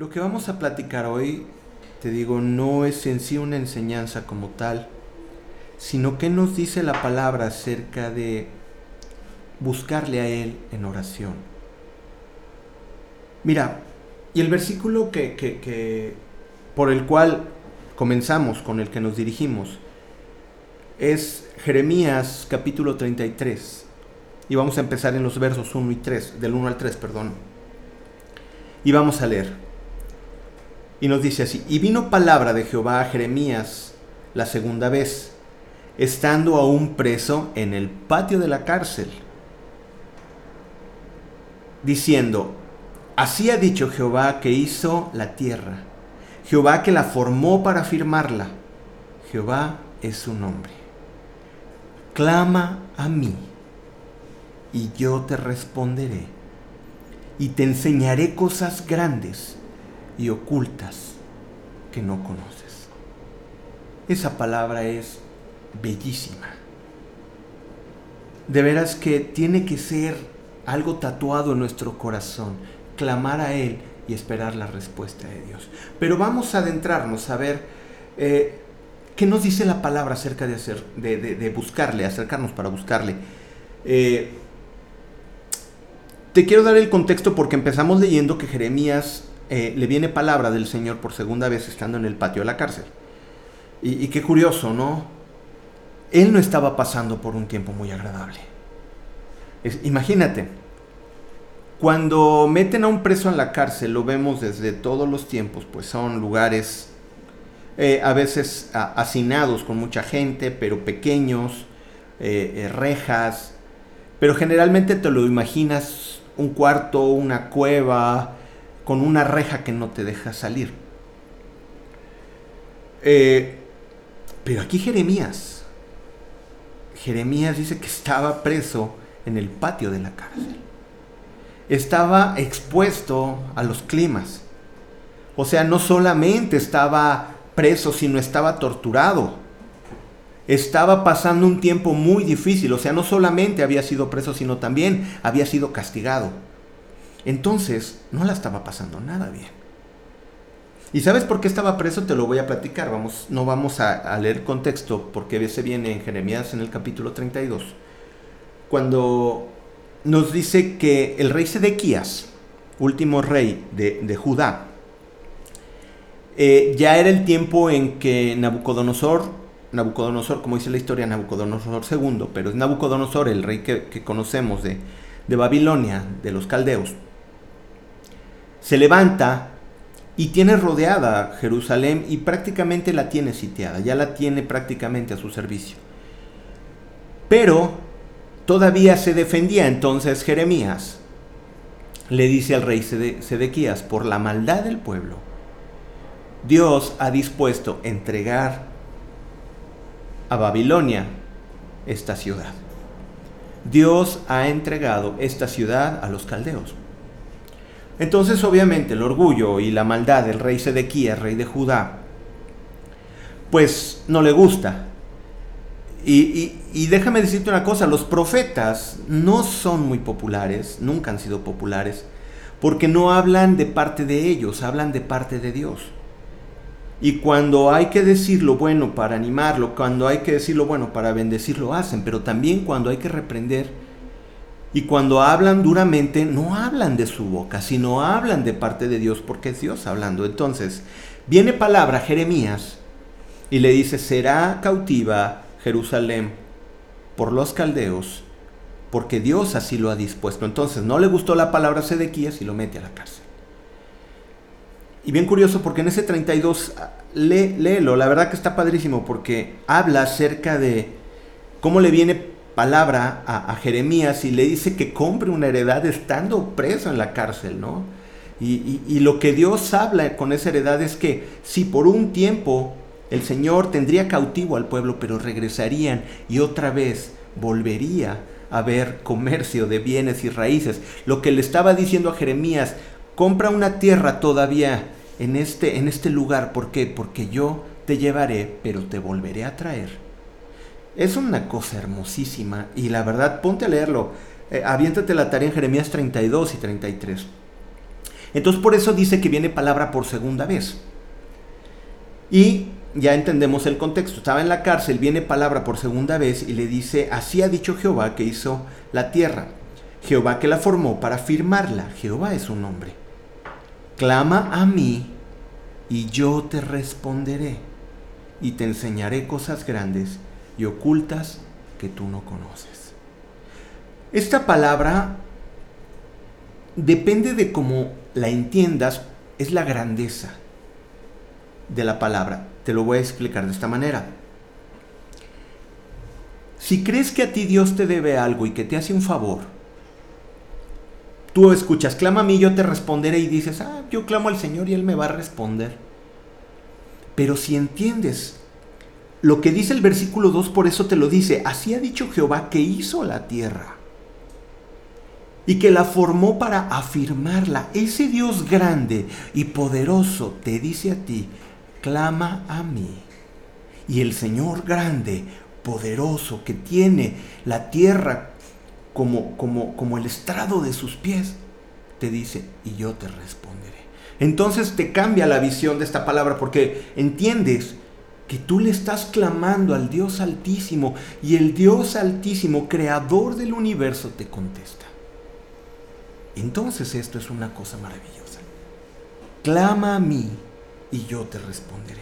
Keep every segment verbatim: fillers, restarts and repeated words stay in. Lo que vamos a platicar hoy, te digo, no es en sí una enseñanza como tal, sino que nos dice la palabra acerca de buscarle a Él en oración. Mira, y el versículo que, que, que por el cual comenzamos, con el que nos dirigimos, es Jeremías capítulo treinta y tres, y vamos a empezar en los versos uno y tres, del uno al tres, perdón, y vamos a leer. Y nos dice así: y vino palabra de Jehová a Jeremías la segunda vez, estando aún preso en el patio de la cárcel, diciendo: así ha dicho Jehová que hizo la tierra, Jehová que la formó para firmarla, Jehová es su nombre. Clama a mí, y yo te responderé, y te enseñaré cosas grandes y ocultas que no conoces. Esa palabra es bellísima. De veras que tiene que ser algo tatuado en nuestro corazón, clamar a Él y esperar la respuesta de Dios. Pero vamos a adentrarnos a ver eh, qué nos dice la palabra acerca de, hacer, de, de, de buscarle, acercarnos para buscarle. Eh, te quiero dar el contexto porque empezamos leyendo que Jeremías Eh, le viene palabra del Señor por segunda vez estando en el patio de la cárcel. Y, y qué curioso, ¿no? Él no estaba pasando por un tiempo muy agradable. Es, imagínate, cuando meten a un preso en la cárcel, lo vemos desde todos los tiempos, pues son lugares eh, a veces a, hacinados con mucha gente, pero pequeños, eh, eh, rejas, pero generalmente te lo imaginas un cuarto, una cueva, con una reja que no te deja salir. Eh, pero aquí Jeremías, Jeremías dice que estaba preso en el patio de la cárcel. Estaba expuesto a los climas. O sea, no solamente estaba preso, sino estaba torturado. Estaba pasando un tiempo muy difícil. O sea, no solamente había sido preso, sino también había sido castigado. Entonces, no la estaba pasando nada bien. ¿Y sabes por qué estaba preso? Te lo voy a platicar. Vamos, no vamos a, a leer contexto, porque se viene en Jeremías en el capítulo treinta y dos. Cuando nos dice que el rey Sedequías, último rey de, de Judá, eh, ya era el tiempo en que Nabucodonosor, Nabucodonosor, como dice la historia, Nabucodonosor segundo, pero es Nabucodonosor el rey que, que conocemos de, de Babilonia, de los Caldeos, se levanta y tiene rodeada Jerusalén y prácticamente la tiene sitiada, ya la tiene prácticamente a su servicio. Pero todavía se defendía. Entonces Jeremías le dice al rey Sede- Sedequías, por la maldad del pueblo, Dios ha dispuesto entregar a Babilonia esta ciudad. Dios ha entregado esta ciudad a los caldeos. Entonces, obviamente, el orgullo y la maldad del rey Sedequías, rey de Judá, pues no le gusta. Y, y, y déjame decirte una cosa, los profetas no son muy populares, nunca han sido populares, porque no hablan de parte de ellos, hablan de parte de Dios. Y cuando hay que decir lo bueno para animarlo, cuando hay que decir lo bueno para bendecirlo, hacen. Pero también cuando hay que reprender y cuando hablan duramente, no hablan de su boca, sino hablan de parte de Dios, porque es Dios hablando. Entonces, viene palabra a Jeremías y le dice: será cautiva Jerusalén por los caldeos, porque Dios así lo ha dispuesto. Entonces, no le gustó la palabra a Sedequías y lo mete a la cárcel. Y bien curioso, porque en ese treinta y dos, lé, léelo, la verdad que está padrísimo, porque habla acerca de cómo le viene palabra a, a Jeremías y le dice que compre una heredad estando preso en la cárcel, ¿no? Y, y, y lo que Dios habla con esa heredad es que si por un tiempo el Señor tendría cautivo al pueblo, pero regresarían y otra vez volvería a haber comercio de bienes y raíces. Lo que le estaba diciendo a Jeremías: compra una tierra todavía en este, en este lugar. ¿Por qué? Porque yo te llevaré, pero te volveré a traer. Es una cosa hermosísima y la verdad, ponte a leerlo. Eh, aviéntate la tarea en Jeremías treinta y dos y treinta y tres. Entonces por eso dice que viene palabra por segunda vez. Y ya entendemos el contexto. Estaba en la cárcel, viene palabra por segunda vez y le dice: así ha dicho Jehová que hizo la tierra, Jehová que la formó para firmarla. Jehová es un nombre. Clama a mí y yo te responderé y te enseñaré cosas grandes y ocultas que tú no conoces. Esta palabra, depende de cómo la entiendas, es la grandeza de la palabra. Te lo voy a explicar de esta manera. Si crees que a ti Dios te debe algo y que te hace un favor, tú escuchas: clama a mí, yo te responderé, y dices: ah, yo clamo al Señor y Él me va a responder. Pero si entiendes lo que dice el versículo dos, por eso te lo dice: así ha dicho Jehová que hizo la tierra y que la formó para afirmarla. Ese Dios grande y poderoso te dice a ti: clama a mí. Y el Señor grande, poderoso, que tiene la tierra como, como, como el estrado de sus pies, te dice: y yo te responderé. Entonces te cambia la visión de esta palabra, porque entiendes que tú le estás clamando al Dios Altísimo, y el Dios Altísimo, creador del universo, te contesta. Entonces esto es una cosa maravillosa. Clama a mí y yo te responderé.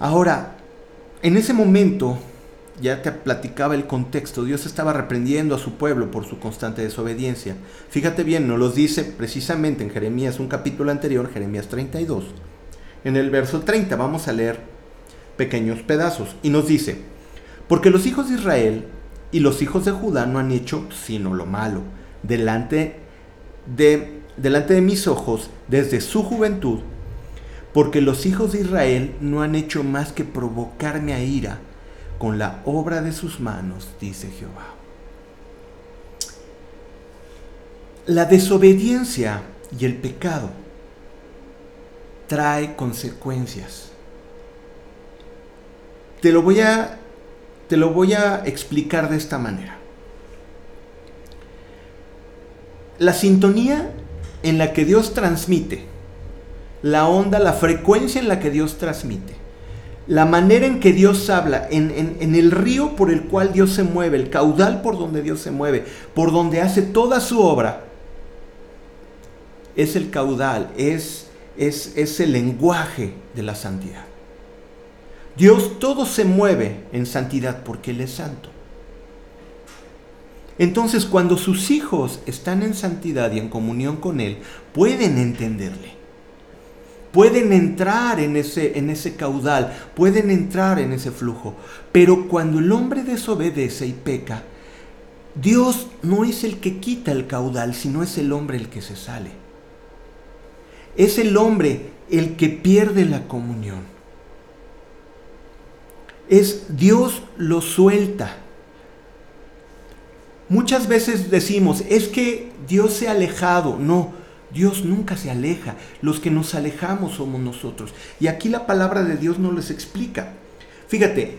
Ahora, en ese momento, ya te platicaba el contexto, Dios estaba reprendiendo a su pueblo por su constante desobediencia. Fíjate bien, nos lo dice precisamente en Jeremías, un capítulo anterior, Jeremías treinta y dos. En el verso treinta vamos a leer pequeños pedazos y nos dice: porque los hijos de Israel y los hijos de Judá no han hecho sino lo malo delante de, delante de mis ojos desde su juventud, porque los hijos de Israel no han hecho más que provocarme a ira con la obra de sus manos, dice Jehová. La desobediencia y el pecado trae consecuencias. Te lo voy a Te lo voy a explicar de esta manera. La sintonía en la que Dios transmite, la onda, la frecuencia en la que Dios transmite, la manera en que Dios habla, en, en, en el río por el cual Dios se mueve, el caudal por donde Dios se mueve, por donde hace toda su obra, es el caudal, es, es, es el lenguaje de la santidad. Dios todo se mueve en santidad porque Él es santo. Entonces, cuando sus hijos están en santidad y en comunión con Él, pueden entenderle. Pueden entrar en ese, en ese caudal, pueden entrar en ese flujo. Pero cuando el hombre desobedece y peca, Dios no es el que quita el caudal, sino es el hombre el que se sale. Es el hombre el que pierde la comunión. Es Dios lo suelta. Muchas veces decimos: es que Dios se ha alejado. No, Dios nunca se aleja. Los que nos alejamos somos nosotros. Y aquí la palabra de Dios nos les explica. Fíjate,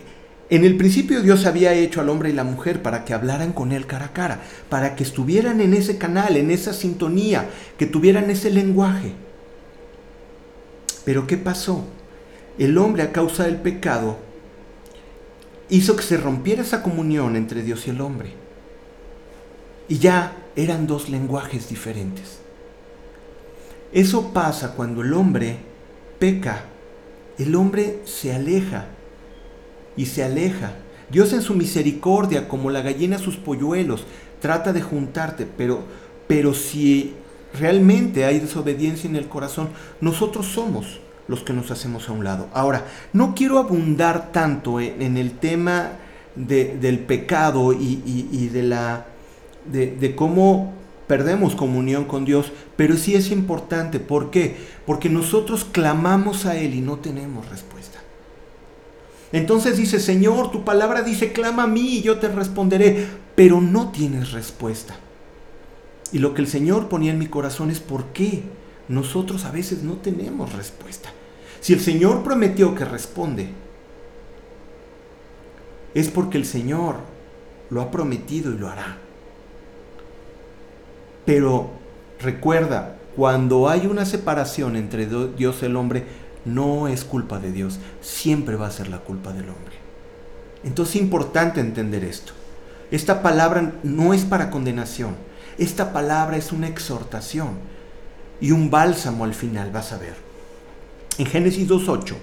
en el principio Dios había hecho al hombre y la mujer para que hablaran con Él cara a cara, para que estuvieran en ese canal, en esa sintonía, que tuvieran ese lenguaje. Pero ¿qué pasó? El hombre, a causa del pecado, hizo que se rompiera esa comunión entre Dios y el hombre. Y ya eran dos lenguajes diferentes. Eso pasa cuando el hombre peca. El hombre se aleja y se aleja. Dios, en su misericordia, como la gallina a sus polluelos, trata de juntarte. Pero, pero si realmente hay desobediencia en el corazón, nosotros somos los que nos hacemos a un lado. Ahora, no quiero abundar tanto en, en el tema de, del pecado y, y, y de, la, de, de cómo perdemos comunión con Dios, pero sí es importante. ¿Por qué? Porque nosotros clamamos a Él y no tenemos respuesta. Entonces dice: Señor, tu palabra dice: clama a mí y yo te responderé, pero no tienes respuesta. Y lo que el Señor ponía en mi corazón es: ¿por qué nosotros a veces no tenemos respuesta? Si el Señor prometió que responde, es porque el Señor lo ha prometido y lo hará. Pero Recuerda, cuando hay una separación entre Dios y el hombre, no es culpa de Dios, siempre va a ser la culpa del hombre. Entonces es importante entender esto. Esta palabra no es para condenación, esta palabra es una exhortación y un bálsamo al final, vas a ver. En Génesis dos ocho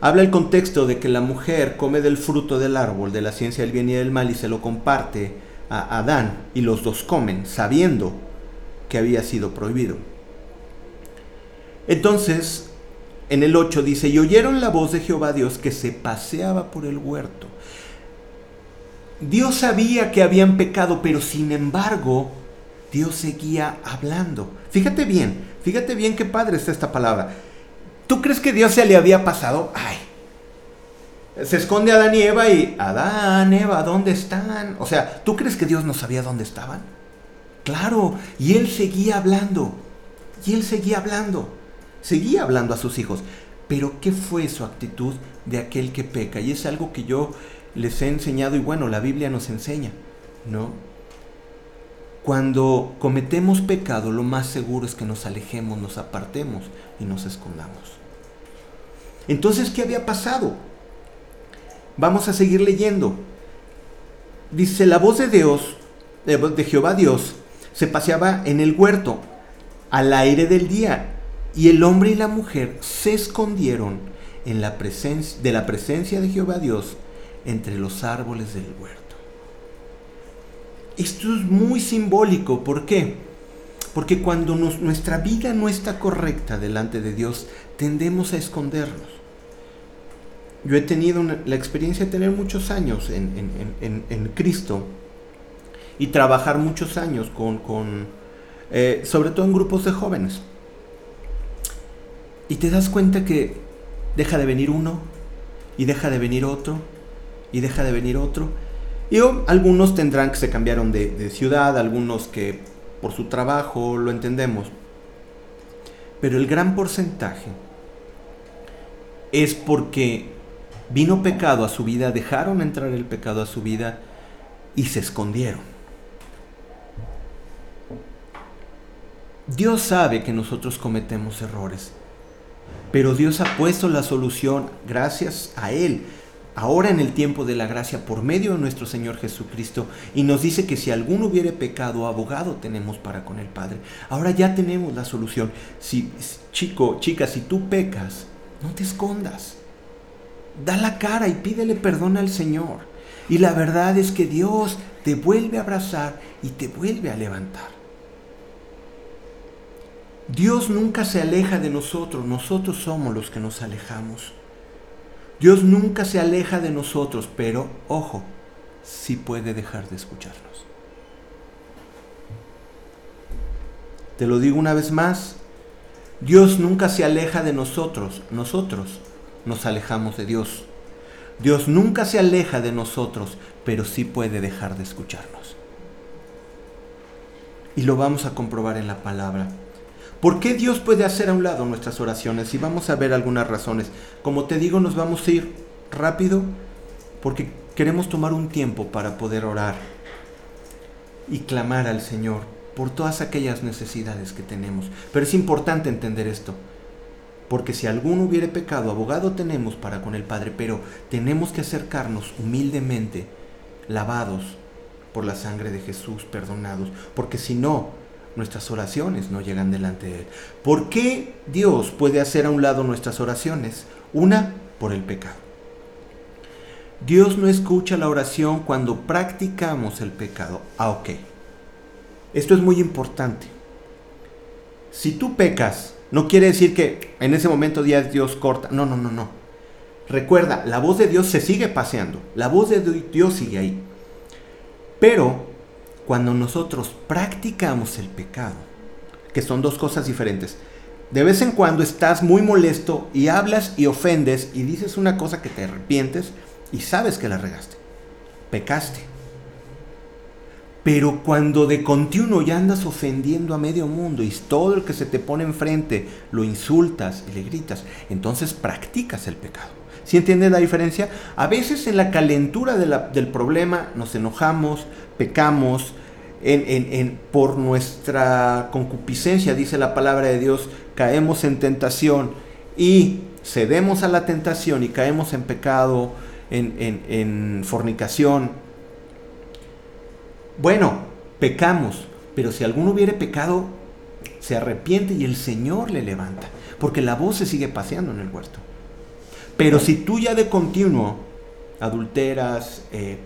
habla el contexto de que la mujer come del fruto del árbol de la ciencia del bien y del mal y se lo comparte a Adán y los dos comen, sabiendo que había sido prohibido. Entonces, en el ocho dice, y oyeron la voz de Jehová Dios que se paseaba por el huerto. Dios sabía que habían pecado, pero sin embargo, Dios seguía hablando. Fíjate bien, fíjate bien qué padre está esta palabra. ¿Tú crees que Dios se le había pasado? ¡Ay! Se esconde Adán y Eva y, Adán, Eva, ¿dónde están? O sea, ¿tú crees que Dios no sabía dónde estaban? Claro, y Él seguía hablando, y Él seguía hablando. Seguía hablando a sus hijos, pero ¿qué fue su actitud de aquel que peca? Y es algo que yo les he enseñado y bueno, la Biblia nos enseña, ¿no? Cuando cometemos pecado, lo más seguro es que nos alejemos, nos apartemos y nos escondamos. Entonces, ¿qué había pasado? Vamos a seguir leyendo. Dice, la voz de Dios, de Jehová Dios, se paseaba en el huerto al aire del día. Y el hombre y la mujer se escondieron en la presencia, de la presencia de Jehová Dios entre los árboles del huerto. Esto es muy simbólico. ¿Por qué? Porque cuando nos, nuestra vida no está correcta delante de Dios, tendemos a escondernos. Yo he tenido una, la experiencia de tener muchos años en, en, en, en Cristo y trabajar muchos años con, con eh, sobre todo en grupos de jóvenes. Y te das cuenta que deja de venir uno, y deja de venir otro, y deja de venir otro. Y oh, algunos tendrán que se cambiaron de, de ciudad, algunos que por su trabajo, lo entendemos. Pero el gran porcentaje es porque vino pecado a su vida, dejaron entrar el pecado a su vida y se escondieron. Dios sabe que nosotros cometemos errores. Pero Dios ha puesto la solución gracias a Él, ahora en el tiempo de la gracia, por medio de nuestro Señor Jesucristo. Y nos dice que si alguno hubiere pecado, abogado tenemos para con el Padre. Ahora ya tenemos la solución. Si, chico, chica, si tú pecas, no te escondas. Da la cara y pídele perdón al Señor. Y la verdad es que Dios te vuelve a abrazar y te vuelve a levantar. Dios nunca se aleja de nosotros, nosotros somos los que nos alejamos. Dios nunca se aleja de nosotros, pero, ojo, sí puede dejar de escucharnos. Te lo digo una vez más, Dios nunca se aleja de nosotros, nosotros nos alejamos de Dios. Dios nunca se aleja de nosotros, pero sí puede dejar de escucharnos. Y lo vamos a comprobar en la palabra. ¿Por qué Dios puede hacer a un lado nuestras oraciones? Y vamos a ver algunas razones. Como te digo, nos vamos a ir rápido porque queremos tomar un tiempo para poder orar y clamar al Señor por todas aquellas necesidades que tenemos. Pero es importante entender esto, porque si alguno hubiere pecado, abogado tenemos para con el Padre, pero tenemos que acercarnos humildemente, lavados por la sangre de Jesús, perdonados, porque si no, nuestras oraciones no llegan delante de Él. ¿Por qué Dios puede hacer a un lado nuestras oraciones? Una, por el pecado. Dios no escucha la oración cuando practicamos el pecado. Ah, ok. Esto es muy importante. Si tú pecas, no quiere decir que en ese momento ya Dios corta. No, no, no, no. Recuerda, la voz de Dios se sigue paseando. La voz de Dios sigue ahí. Pero cuando nosotros practicamos el pecado, que son dos cosas diferentes, de vez en cuando estás muy molesto y hablas y ofendes y dices una cosa que te arrepientes y sabes que la regaste, pecaste. Pero cuando de continuo ya andas ofendiendo a medio mundo y todo el que se te pone enfrente lo insultas y le gritas, entonces practicas el pecado. ¿Sí entiendes la diferencia? A veces en la calentura de la, del problema nos enojamos, pecamos, en, en, en, por nuestra concupiscencia, dice la palabra de Dios, caemos en tentación y cedemos a la tentación y caemos en pecado, en, en, en fornicación. Bueno, pecamos, pero si alguno hubiere pecado, se arrepiente y el Señor le levanta, porque la voz se sigue paseando en el huerto. Pero si tú ya de continuo adulteras, eh,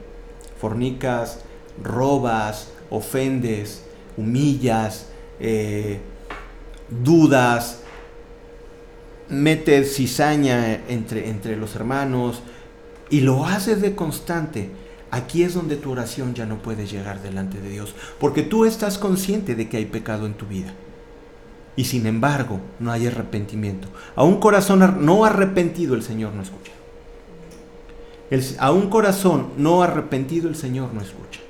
fornicas, robas, ofendes, humillas, eh, dudas, metes cizaña entre, entre los hermanos y lo haces de constante, aquí es donde tu oración ya no puede llegar delante de Dios, porque tú estás consciente de que hay pecado en tu vida y sin embargo no hay arrepentimiento. A un corazón no arrepentido el Señor no escucha. El, a un corazón no arrepentido el Señor no escucha.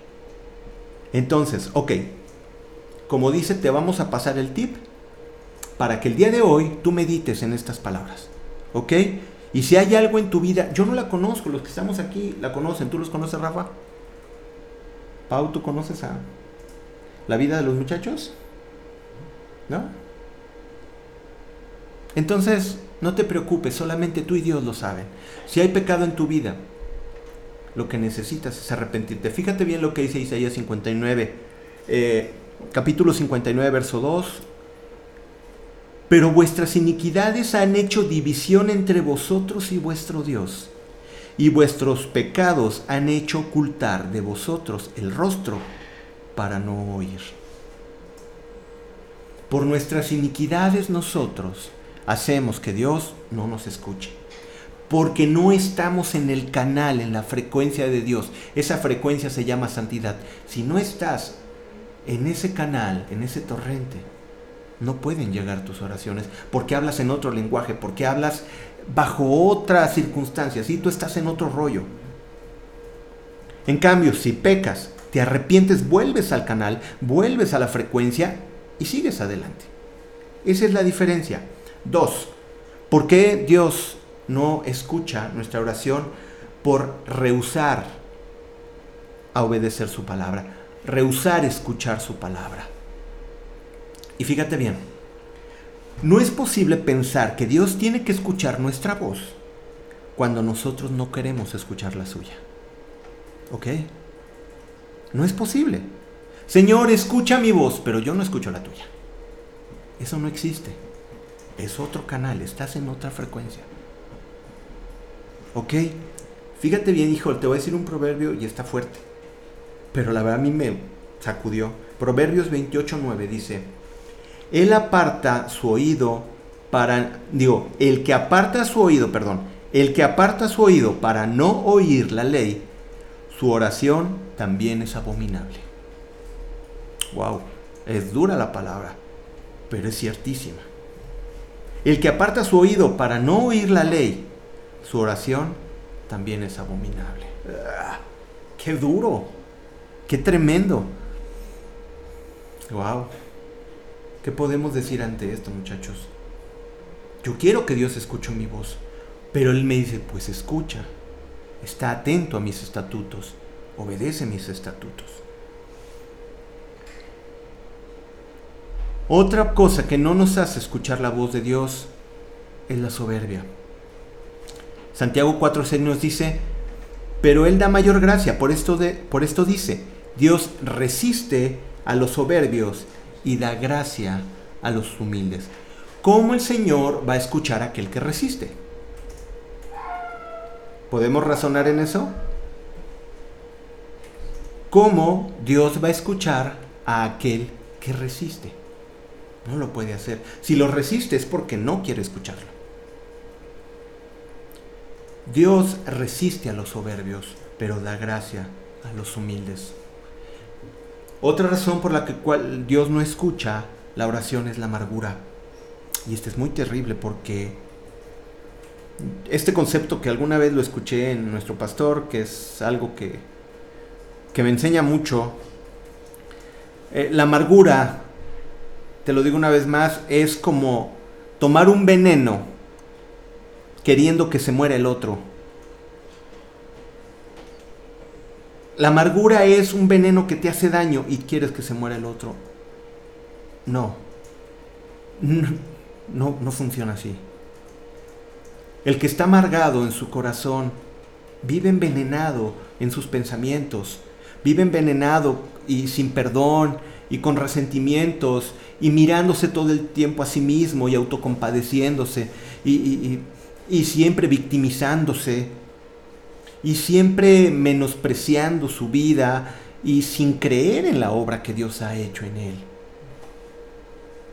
Entonces, ok, como dice, te vamos a pasar el tip para que el día de hoy tú medites en estas palabras, ¿ok? Y si hay algo en tu vida, yo no la conozco, los que estamos aquí la conocen, ¿tú los conoces, Rafa? Pau, ¿tú conoces a la vida de los muchachos? ¿No? Entonces, no te preocupes, solamente tú y Dios lo saben. Si hay pecado en tu vida, lo que necesitas es arrepentirte. Fíjate bien lo que dice Isaías cincuenta y nueve, eh, capítulo cincuenta y nueve, verso dos. Pero vuestras iniquidades han hecho división entre vosotros y vuestro Dios, y vuestros pecados han hecho ocultar de vosotros el rostro para no oír. Por nuestras iniquidades nosotros hacemos que Dios no nos escuche, porque no estamos en el canal, en la frecuencia de Dios. Esa frecuencia se llama santidad. Si no estás en ese canal, en ese torrente, no pueden llegar tus oraciones, porque hablas en otro lenguaje, porque hablas bajo otras circunstancias, y tú estás en otro rollo. En cambio, si pecas, te arrepientes, vuelves al canal, vuelves a la frecuencia y sigues adelante. Esa es la diferencia. Dos, ¿por qué Dios no escucha nuestra oración? Por rehusar a obedecer su palabra, rehusar escuchar su palabra. Y fíjate bien, no es posible pensar que Dios tiene que escuchar nuestra voz cuando nosotros no queremos escuchar la suya. ¿Ok? No es posible. Señor, escucha mi voz, pero yo no escucho la tuya. Eso no existe. Es otro canal, estás en otra frecuencia. ¿Ok? Fíjate bien, hijo, te voy a decir un proverbio y está fuerte, pero la verdad a mí me sacudió. Proverbios veintiocho nueve dice: Él aparta su oído para, digo, el que aparta su oído, perdón, el que aparta su oído para no oír la ley, su oración también es abominable. Wow, es dura la palabra, pero es ciertísima. El que aparta su oído para no oír la ley, su oración también es abominable. ¡Ugh! ¡Qué duro! ¡Qué tremendo! Wow. ¿Qué podemos decir ante esto, muchachos? Yo quiero que Dios escuche mi voz, pero Él me dice, pues escucha, está atento a mis estatutos, obedece mis estatutos. Otra cosa que no nos hace escuchar la voz de Dios es la soberbia. Santiago cuatro seis nos dice, pero Él da mayor gracia, por esto, de, por esto dice, Dios resiste a los soberbios y da gracia a los humildes. ¿Cómo el Señor va a escuchar a aquel que resiste? ¿Podemos razonar en eso? ¿Cómo Dios va a escuchar a aquel que resiste? No lo puede hacer. Si lo resiste es porque no quiere escucharlo. Dios resiste a los soberbios, pero da gracia a los humildes. Otra razón por la que cual Dios no escucha la oración es la amargura. Y este es muy terrible porque este concepto que alguna vez lo escuché en nuestro pastor, que es algo que, que me enseña mucho, eh, la amargura, te lo digo una vez más, es como tomar un veneno queriendo que se muera el otro. La amargura es un veneno que te hace daño y quieres que se muera el otro. No. No, no, no funciona así. El que está amargado en su corazón vive envenenado en sus pensamientos, vive envenenado y sin perdón y con resentimientos y mirándose todo el tiempo a sí mismo y autocompadeciéndose y, y, y, y siempre victimizándose y siempre menospreciando su vida y sin creer en la obra que Dios ha hecho en él.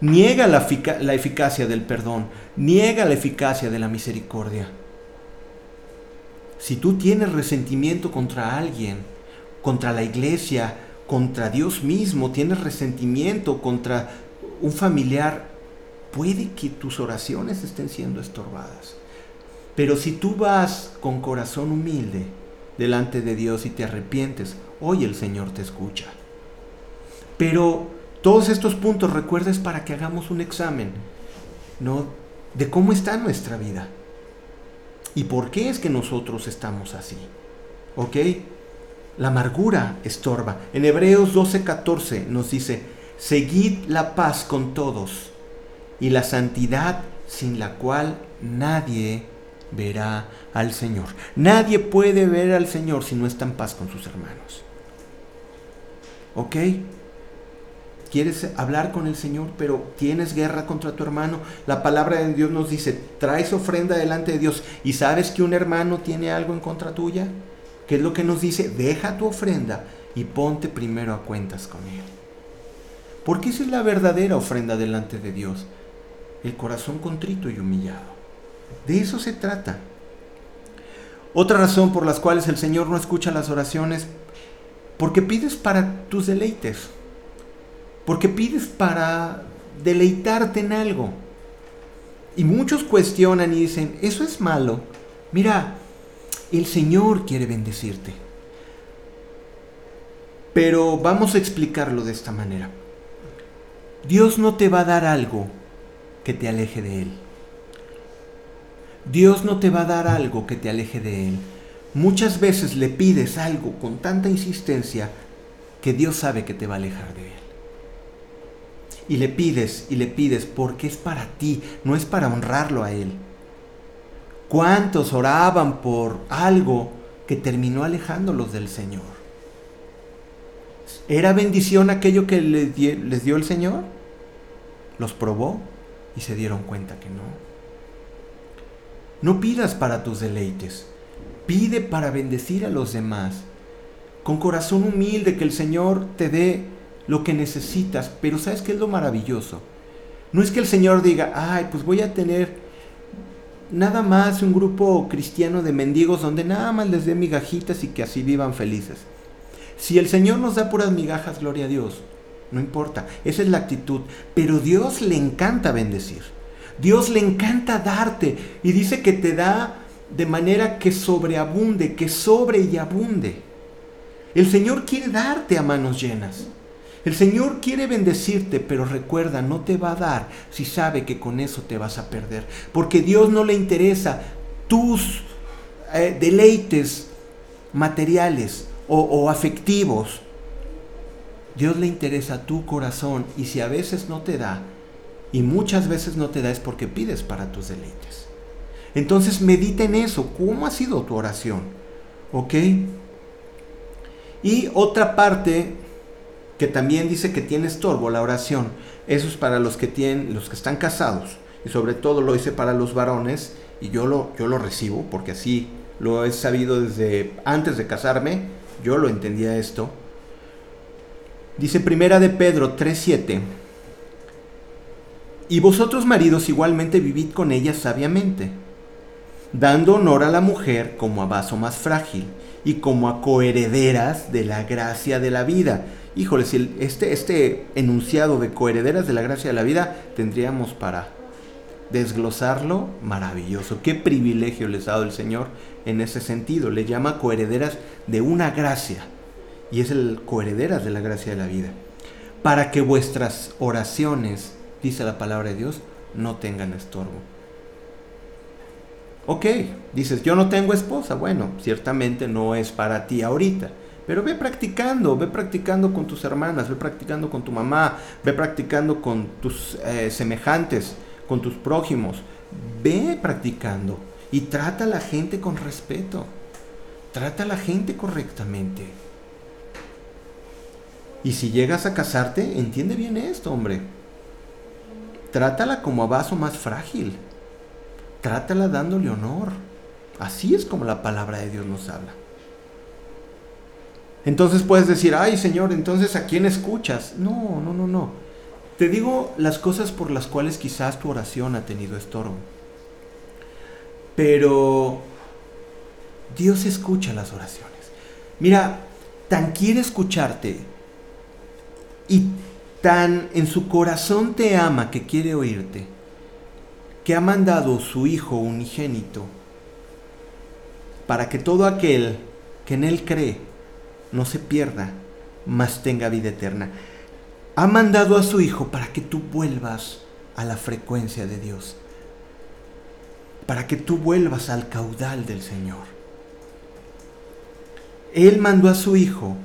Niega la, efic- la eficacia del perdón, niega la eficacia de la misericordia. Si tú tienes resentimiento contra alguien, contra la iglesia, contra Dios mismo, tienes resentimiento contra un familiar, puede que tus oraciones estén siendo estorbadas. Pero si tú vas con corazón humilde delante de Dios y te arrepientes, hoy el Señor te escucha. Pero todos estos puntos, recuerdes, para que hagamos un examen, ¿no?, de cómo está nuestra vida y por qué es que nosotros estamos así, ¿ok? La amargura estorba. En Hebreos doce catorce nos dice: seguid la paz con todos y la santidad, sin la cual nadie verá al Señor. Nadie puede ver al Señor si no está en paz con sus hermanos, ¿ok? Quieres hablar con el Señor, pero tienes guerra contra tu hermano. La palabra de Dios nos dice: traes ofrenda delante de Dios y sabes que un hermano tiene algo en contra tuya. ¿Qué es lo que nos dice? Deja tu ofrenda y ponte primero a cuentas con él. Porque esa es la verdadera ofrenda delante de Dios. El corazón contrito y humillado. De eso se trata. Otra razón por las cuales el Señor no escucha las oraciones: porque pides para tus deleites. Porque pides para deleitarte en algo. Y muchos cuestionan y dicen: eso es malo. Mira, el Señor quiere bendecirte. Pero vamos a explicarlo de esta manera. Dios no te va a dar algo que te aleje de Él. Dios no te va a dar algo que te aleje de Él. Muchas veces le pides algo con tanta insistencia que Dios sabe que te va a alejar de Él. Y le pides, y le pides, porque es para ti, no es para honrarlo a él. ¿Cuántos oraban por algo que terminó alejándolos del Señor? ¿Era bendición aquello que les dio el Señor? Los probó y se dieron cuenta que no. No pidas para tus deleites, pide para bendecir a los demás. Con corazón humilde, que el Señor te dé lo que necesitas. Pero ¿sabes qué es lo maravilloso? No es que el Señor diga: ay, pues voy a tener nada más un grupo cristiano de mendigos donde nada más les dé migajitas y que así vivan felices. Si el Señor nos da puras migajas, gloria a Dios, no importa, esa es la actitud. Pero Dios le encanta bendecir, Dios le encanta darte, y dice que te da de manera que sobreabunde, que sobre y abunde. El Señor quiere darte a manos llenas. El Señor quiere bendecirte, pero recuerda, no te va a dar si sabe que con eso te vas a perder. Porque Dios no le interesa tus eh, deleites materiales o, o afectivos. Dios le interesa tu corazón, y si a veces no te da, y muchas veces no te da, es porque pides para tus deleites. Entonces medita en eso, cómo ha sido tu oración, ¿ok? Y otra parte que también dice que tiene estorbo la oración. Eso es para los que tienen, los que están casados, y sobre todo lo hice para los varones, y yo lo, yo lo recibo porque así lo he sabido desde antes de casarme. Yo lo entendía esto. Dice Primera de Pedro tres siete: y vosotros, maridos, igualmente vivid con ella sabiamente, dando honor a la mujer como a vaso más frágil y como a coherederas de la gracia de la vida. Híjole, si este, este enunciado de coherederas de la gracia de la vida tendríamos para desglosarlo, maravilloso. Qué privilegio les ha dado el Señor en ese sentido. Le llama coherederas de una gracia, y es el coherederas de la gracia de la vida. Para que vuestras oraciones, dice la palabra de Dios, no tengan estorbo. Ok, dices: yo no tengo esposa. Bueno, ciertamente no es para ti ahorita, Pero ve practicando, ve practicando con tus hermanas, ve practicando con tu mamá, ve practicando con tus eh, semejantes, con tus prójimos. Ve practicando y trata a la gente con respeto. Trata a la gente correctamente. Y si llegas a casarte, entiende bien esto, hombre. Trátala como a vaso más frágil. Trátala dándole honor. Así es como la palabra de Dios nos habla. Entonces puedes decir, ay Señor, entonces ¿a quién escuchas? No, no, no, no. Te digo las cosas por las cuales quizás tu oración ha tenido estorbo. Pero Dios escucha las oraciones. Mira, tan quiere escucharte y tan en su corazón te ama que quiere oírte, que ha mandado su Hijo unigénito para que todo aquel que en él cree no se pierda, mas tenga vida eterna. Ha mandado a su Hijo para que tú vuelvas a la frecuencia de Dios, para que tú vuelvas al caudal del Señor. Él mandó a su Hijo.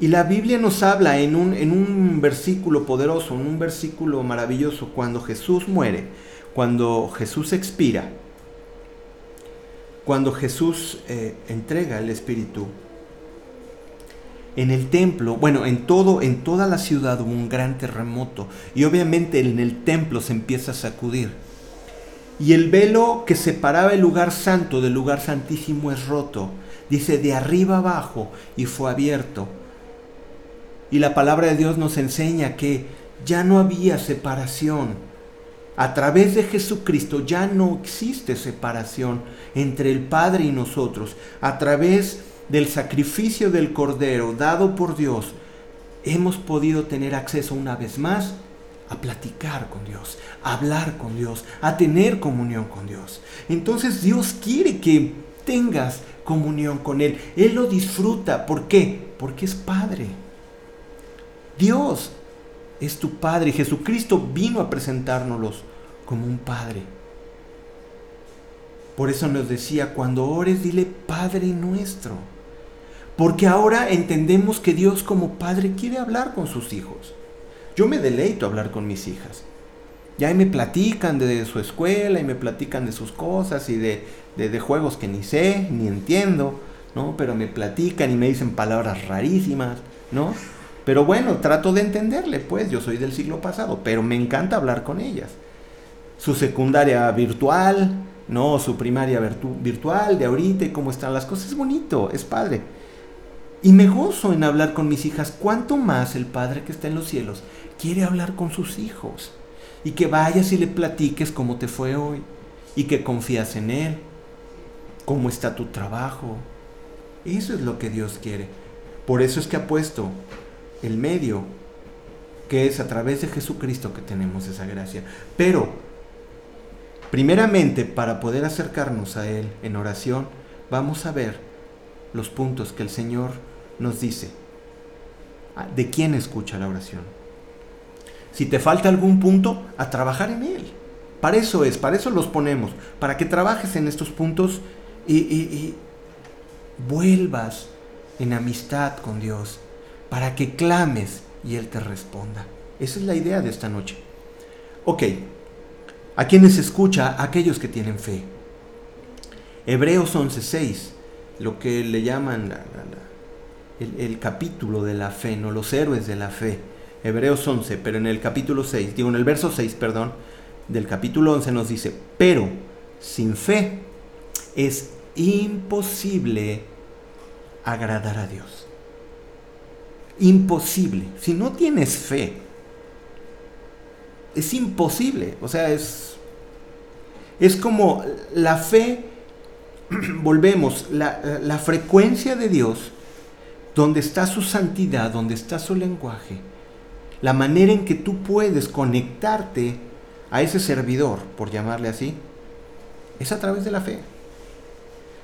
Y la Biblia nos habla en un, en un versículo poderoso, en un versículo maravilloso, cuando Jesús muere, cuando Jesús expira, cuando Jesús eh, entrega el Espíritu. En el templo, bueno, en todo, en toda la ciudad hubo un gran terremoto y obviamente en el templo se empieza a sacudir. Y el velo que separaba el lugar santo del lugar santísimo es roto, dice de arriba abajo y fue abierto. Y la palabra de Dios nos enseña que ya no había separación. A través de Jesucristo ya no existe separación entre el Padre y nosotros. A través del sacrificio del Cordero dado por Dios, hemos podido tener acceso una vez más a platicar con Dios, a hablar con Dios, a tener comunión con Dios. Entonces Dios quiere que tengas comunión con Él. Él lo disfruta. ¿Por qué? Porque es Padre. Dios es tu Padre y Jesucristo vino a presentárnoslos como un Padre. Por eso nos decía, cuando ores, dile Padre nuestro. Porque ahora entendemos que Dios como Padre quiere hablar con sus hijos. Yo me deleito a hablar con mis hijas. Ya ahí me platican de su escuela y me platican de sus cosas y de, de, de juegos que ni sé, ni entiendo, ¿no? Pero me platican y me dicen palabras rarísimas, ¿no? Pero bueno, trato de entenderle, pues yo soy del siglo pasado, pero me encanta hablar con ellas. Su secundaria virtual, no, su primaria virtu- virtual de ahorita y cómo están las cosas, es bonito, es padre. Y me gozo en hablar con mis hijas, cuánto más el Padre que está en los cielos quiere hablar con sus hijos. Y que vayas y le platiques cómo te fue hoy, y que confías en Él, cómo está tu trabajo. Eso es lo que Dios quiere. Por eso es que ha puesto el medio, que es a través de Jesucristo que tenemos esa gracia. Pero, primeramente, para poder acercarnos a Él en oración, vamos a ver los puntos que el Señor nos dice. ¿De quién escucha la oración? Si te falta algún punto, a trabajar en Él. Para eso es, para eso los ponemos, para que trabajes en estos puntos y, y, y vuelvas en amistad con Dios, para que clames y Él te responda. Esa es la idea de esta noche. Ok, ¿a quiénes escucha? A aquellos que tienen fe. Hebreos once seis, lo que le llaman la, la, la, el, el capítulo de la fe, no los héroes de la fe. Hebreos once, pero en el capítulo seis, digo en el verso seis, perdón, del capítulo once nos dice, pero sin fe es imposible agradar a Dios. Imposible. Si no tienes fe, es imposible. O sea, es, es como la fe, volvemos, la, la frecuencia de Dios, donde está su santidad, donde está su lenguaje, la manera en que tú puedes conectarte a ese servidor, por llamarle así, es a través de la fe.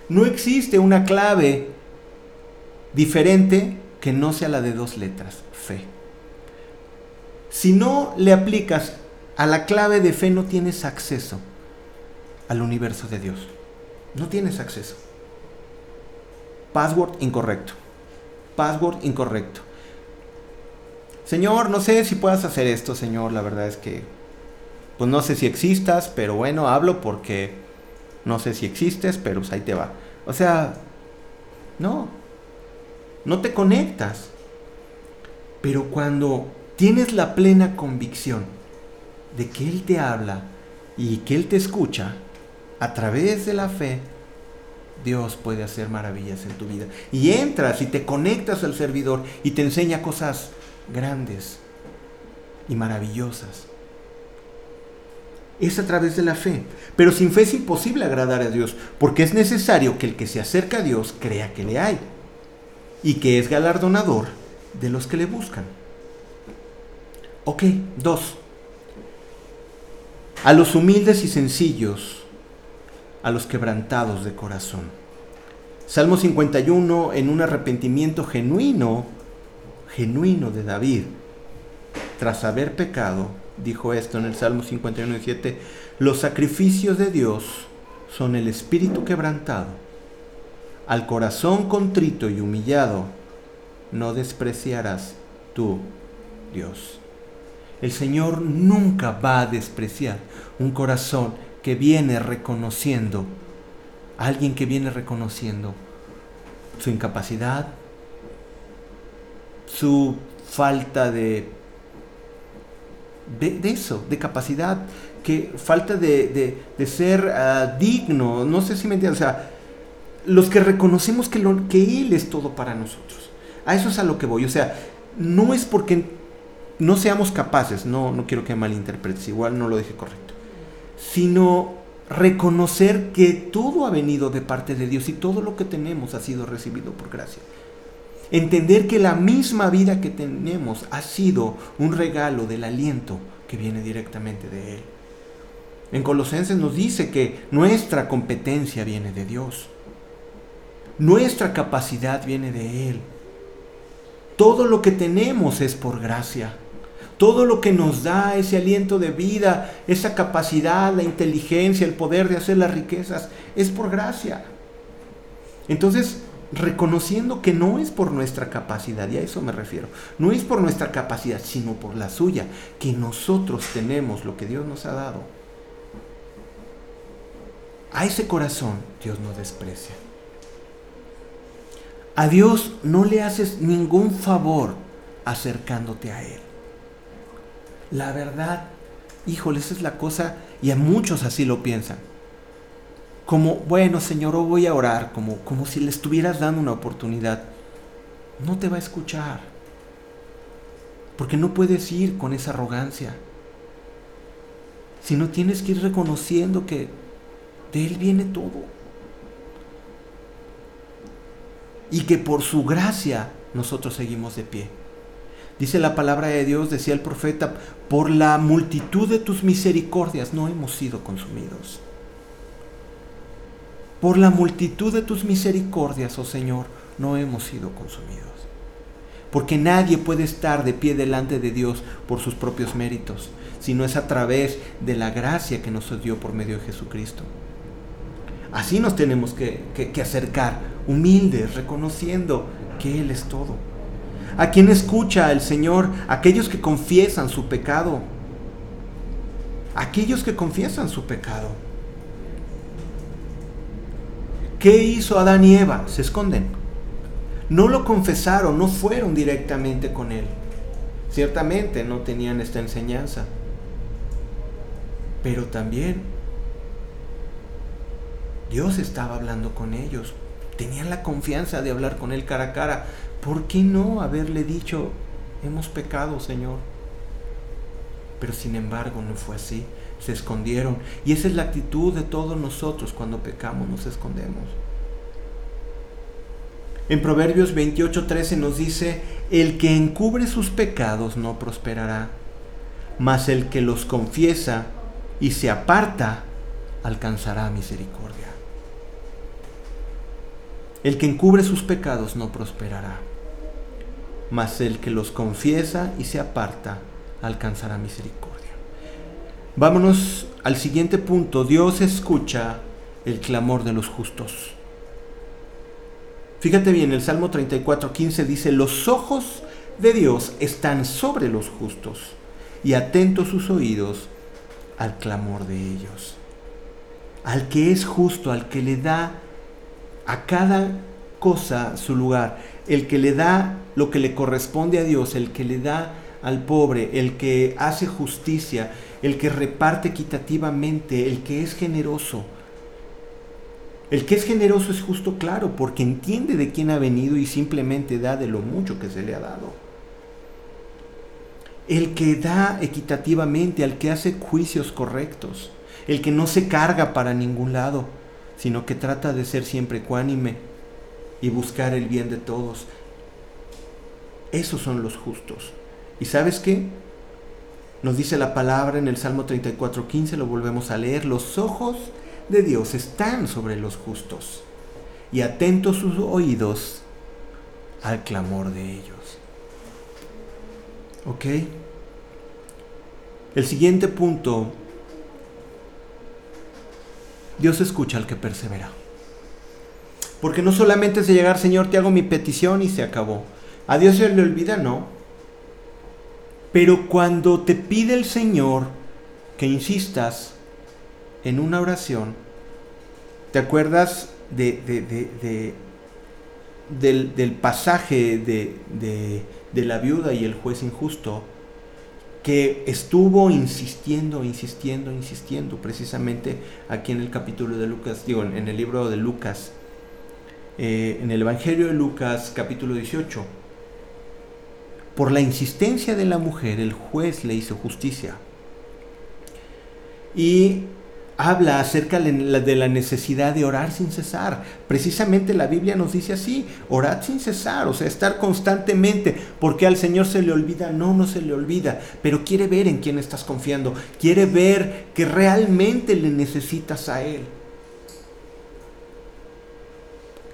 No existe una clave diferente que no sea la de dos letras, fe. Si no le aplicas a la clave de fe, no tienes acceso al universo de Dios. No tienes acceso. Password incorrecto. password incorrecto. Señor, no sé si puedas hacer esto, Señor, la verdad es que pues no sé si existas, pero bueno, hablo porque no sé si existes, pero pues ahí te va. O sea, no, no te conectas. Pero cuando tienes la plena convicción de que Él te habla y que Él te escucha, a través de la fe, Dios puede hacer maravillas en tu vida. Y entras y te conectas al servidor y te enseña cosas grandes y maravillosas. Es a través de la fe. Pero sin fe es imposible agradar a Dios, porque es necesario que el que se acerca a Dios crea que le hay y que es galardonador de los que le buscan. Ok, dos. A los humildes y sencillos, a los quebrantados de corazón. Salmo cincuenta y uno, en un arrepentimiento genuino, genuino de David, tras haber pecado, dijo esto en el Salmo cincuenta y uno, siete: los sacrificios de Dios son el espíritu quebrantado, al corazón contrito y humillado no despreciarás tú, Dios. El Señor nunca va a despreciar un corazón que viene reconociendo, alguien que viene reconociendo su incapacidad, su falta de, de, de eso, de capacidad, que falta de, de, de ser uh, digno, no sé si me entiendes, o sea, los que reconocemos que, lo, que Él es todo para nosotros, a eso es a lo que voy, o sea, no es porque no seamos capaces, no, no quiero que malinterpretes, igual no lo dije correcto, sino reconocer que todo ha venido de parte de Dios y todo lo que tenemos ha sido recibido por gracia. Entender que la misma vida que tenemos ha sido un regalo del aliento que viene directamente de Él. En Colosenses nos dice que nuestra competencia viene de Dios. Nuestra capacidad viene de Él. Todo lo que tenemos es por gracia. Todo lo que nos da ese aliento de vida, esa capacidad, la inteligencia, el poder de hacer las riquezas, es por gracia. Entonces, reconociendo que no es por nuestra capacidad, y a eso me refiero, no es por nuestra capacidad, sino por la suya, que nosotros tenemos lo que Dios nos ha dado. A ese corazón Dios no desprecia. A Dios no le haces ningún favor acercándote a Él. La verdad, híjole, esa es la cosa, y a muchos así lo piensan. Como, bueno, Señor, hoy voy a orar, como, como si le estuvieras dando una oportunidad. No te va a escuchar, porque no puedes ir con esa arrogancia, sino tienes que ir reconociendo que de Él viene todo, y que por su gracia nosotros seguimos de pie. Dice la palabra de Dios, decía el profeta, por la multitud de tus misericordias no hemos sido consumidos. Por la multitud de tus misericordias, oh Señor, no hemos sido consumidos. Porque nadie puede estar de pie delante de Dios por sus propios méritos, sino es a través de la gracia que nos dio por medio de Jesucristo. Así nos tenemos que, que, que acercar, humildes, reconociendo que Él es todo. ¿A quién escucha el Señor? Aquellos que confiesan su pecado. Aquellos que confiesan su pecado. ¿Qué hizo Adán y Eva? Se esconden. No lo confesaron, no fueron directamente con Él. Ciertamente no tenían esta enseñanza. Pero también Dios estaba hablando con ellos. Tenían la confianza de hablar con Él cara a cara. ¿Por qué no haberle dicho, hemos pecado, Señor? Pero sin embargo no fue así, se escondieron. Y esa es la actitud de todos nosotros cuando pecamos, nos escondemos. En Proverbios veintiocho, trece nos dice, el que encubre sus pecados no prosperará, mas el que los confiesa y se aparta alcanzará misericordia. El que encubre sus pecados no prosperará, mas el que los confiesa y se aparta alcanzará misericordia. Vámonos al siguiente punto. Dios escucha el clamor de los justos. Fíjate bien, el Salmo treinta y cuatro, quince dice: los ojos de Dios están sobre los justos y atentos sus oídos al clamor de ellos. Al que es justo, al que le da a cada cosa su lugar, el que le da lo que le corresponde a Dios, el que le da al pobre, el que hace justicia, el que reparte equitativamente, el que es generoso. El que es generoso es justo, claro, porque entiende de quién ha venido y simplemente da de lo mucho que se le ha dado. El que da equitativamente, al que hace juicios correctos, el que no se carga para ningún lado, sino que trata de ser siempre ecuánime y buscar el bien de todos. Esos son los justos. ¿Y sabes qué? Nos dice la palabra en el Salmo treinta y cuatro, quince, lo volvemos a leer: los ojos de Dios están sobre los justos y atentos sus oídos al clamor de ellos. ¿Ok? El siguiente punto: Dios escucha al que persevera. Porque no solamente es de llegar: Señor, te hago mi petición y se acabó. A Dios se le olvida, no. Pero cuando te pide el Señor que insistas en una oración, ¿te acuerdas de, de, de, de, del, del pasaje de, de, de la viuda y el juez injusto, que estuvo insistiendo, insistiendo, insistiendo, precisamente aquí en el capítulo de Lucas, digo, en el libro de Lucas, eh, en el Evangelio de Lucas, capítulo dieciocho? Por la insistencia de la mujer, el juez le hizo justicia. Y habla acerca de la necesidad de orar sin cesar. Precisamente la Biblia nos dice así: orad sin cesar, o sea, estar constantemente, porque al Señor se le olvida. No, no se le olvida, pero quiere ver en quién estás confiando, quiere ver que realmente le necesitas a Él.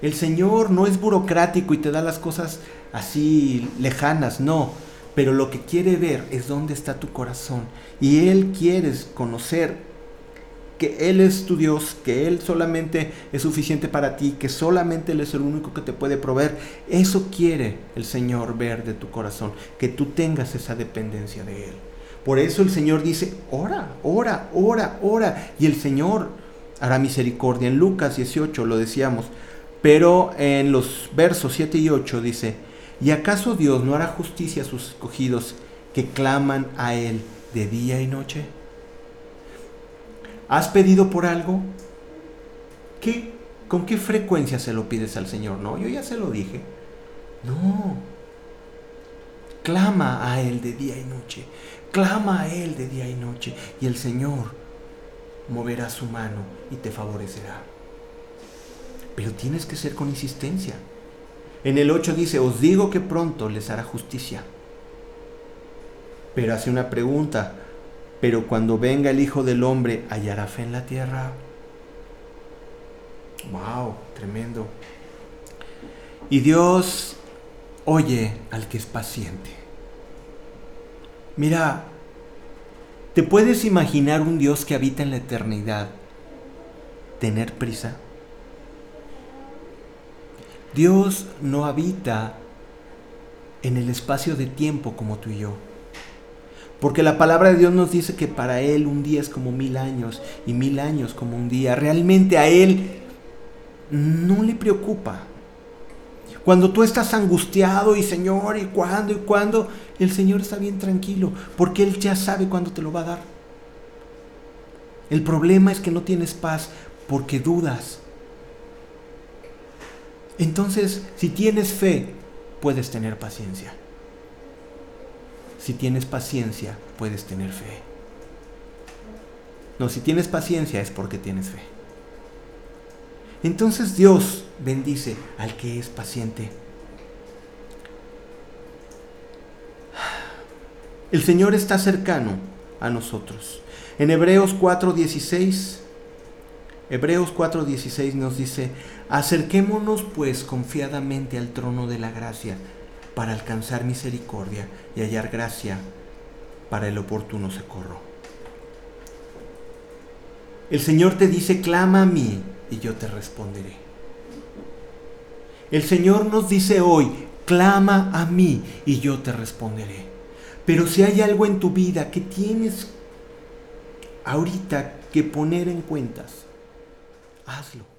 El Señor no es burocrático y te da las cosas así lejanas, no. Pero lo que quiere ver es dónde está tu corazón, y Él quiere conocer que Él es tu Dios, que Él solamente es suficiente para ti, que solamente Él es el único que te puede proveer. Eso quiere el Señor ver de tu corazón, que tú tengas esa dependencia de Él. Por eso el Señor dice: ora, ora, ora, ora, y el Señor hará misericordia. En Lucas dieciocho lo decíamos, pero en los versos siete y ocho dice: ¿y acaso Dios no hará justicia a sus escogidos que claman a Él de día y noche? ¿Has pedido por algo? ¿Qué? ¿Con qué frecuencia se lo pides al Señor? No, yo ya se lo dije. No. Clama a Él de día y noche. Clama a Él de día y noche. Y el Señor moverá su mano y te favorecerá. Pero tienes que ser con insistencia. En el ocho dice: os digo que pronto les hará justicia. Pero hace una pregunta: pero cuando venga el Hijo del Hombre, ¿hallará fe en la tierra? ¡Wow! Tremendo. Y Dios oye al que es paciente. Mira, ¿te puedes imaginar un Dios que habita en la eternidad tener prisa? Dios no habita en el espacio de tiempo como tú y yo. Porque la palabra de Dios nos dice que para Él un día es como mil años y mil años como un día. Realmente a Él no le preocupa. Cuando tú estás angustiado y Señor, ¿y cuándo? ¿Y cuándo? El Señor está bien tranquilo, porque Él ya sabe cuándo te lo va a dar. El problema es que no tienes paz porque dudas. Entonces, si tienes fe, puedes tener paciencia. Si tienes paciencia, puedes tener fe. No, si tienes paciencia es porque tienes fe. Entonces Dios bendice al que es paciente. El Señor está cercano a nosotros. En Hebreos cuatro dieciséis, Hebreos cuatro dieciséis nos dice: acerquémonos pues confiadamente al trono de la gracia, para alcanzar misericordia y hallar gracia para el oportuno socorro. El Señor te dice: clama a mí y yo te responderé. El Señor nos dice hoy, clama a mí y yo te responderé. Pero si hay algo en tu vida que tienes ahorita que poner en cuentas, hazlo.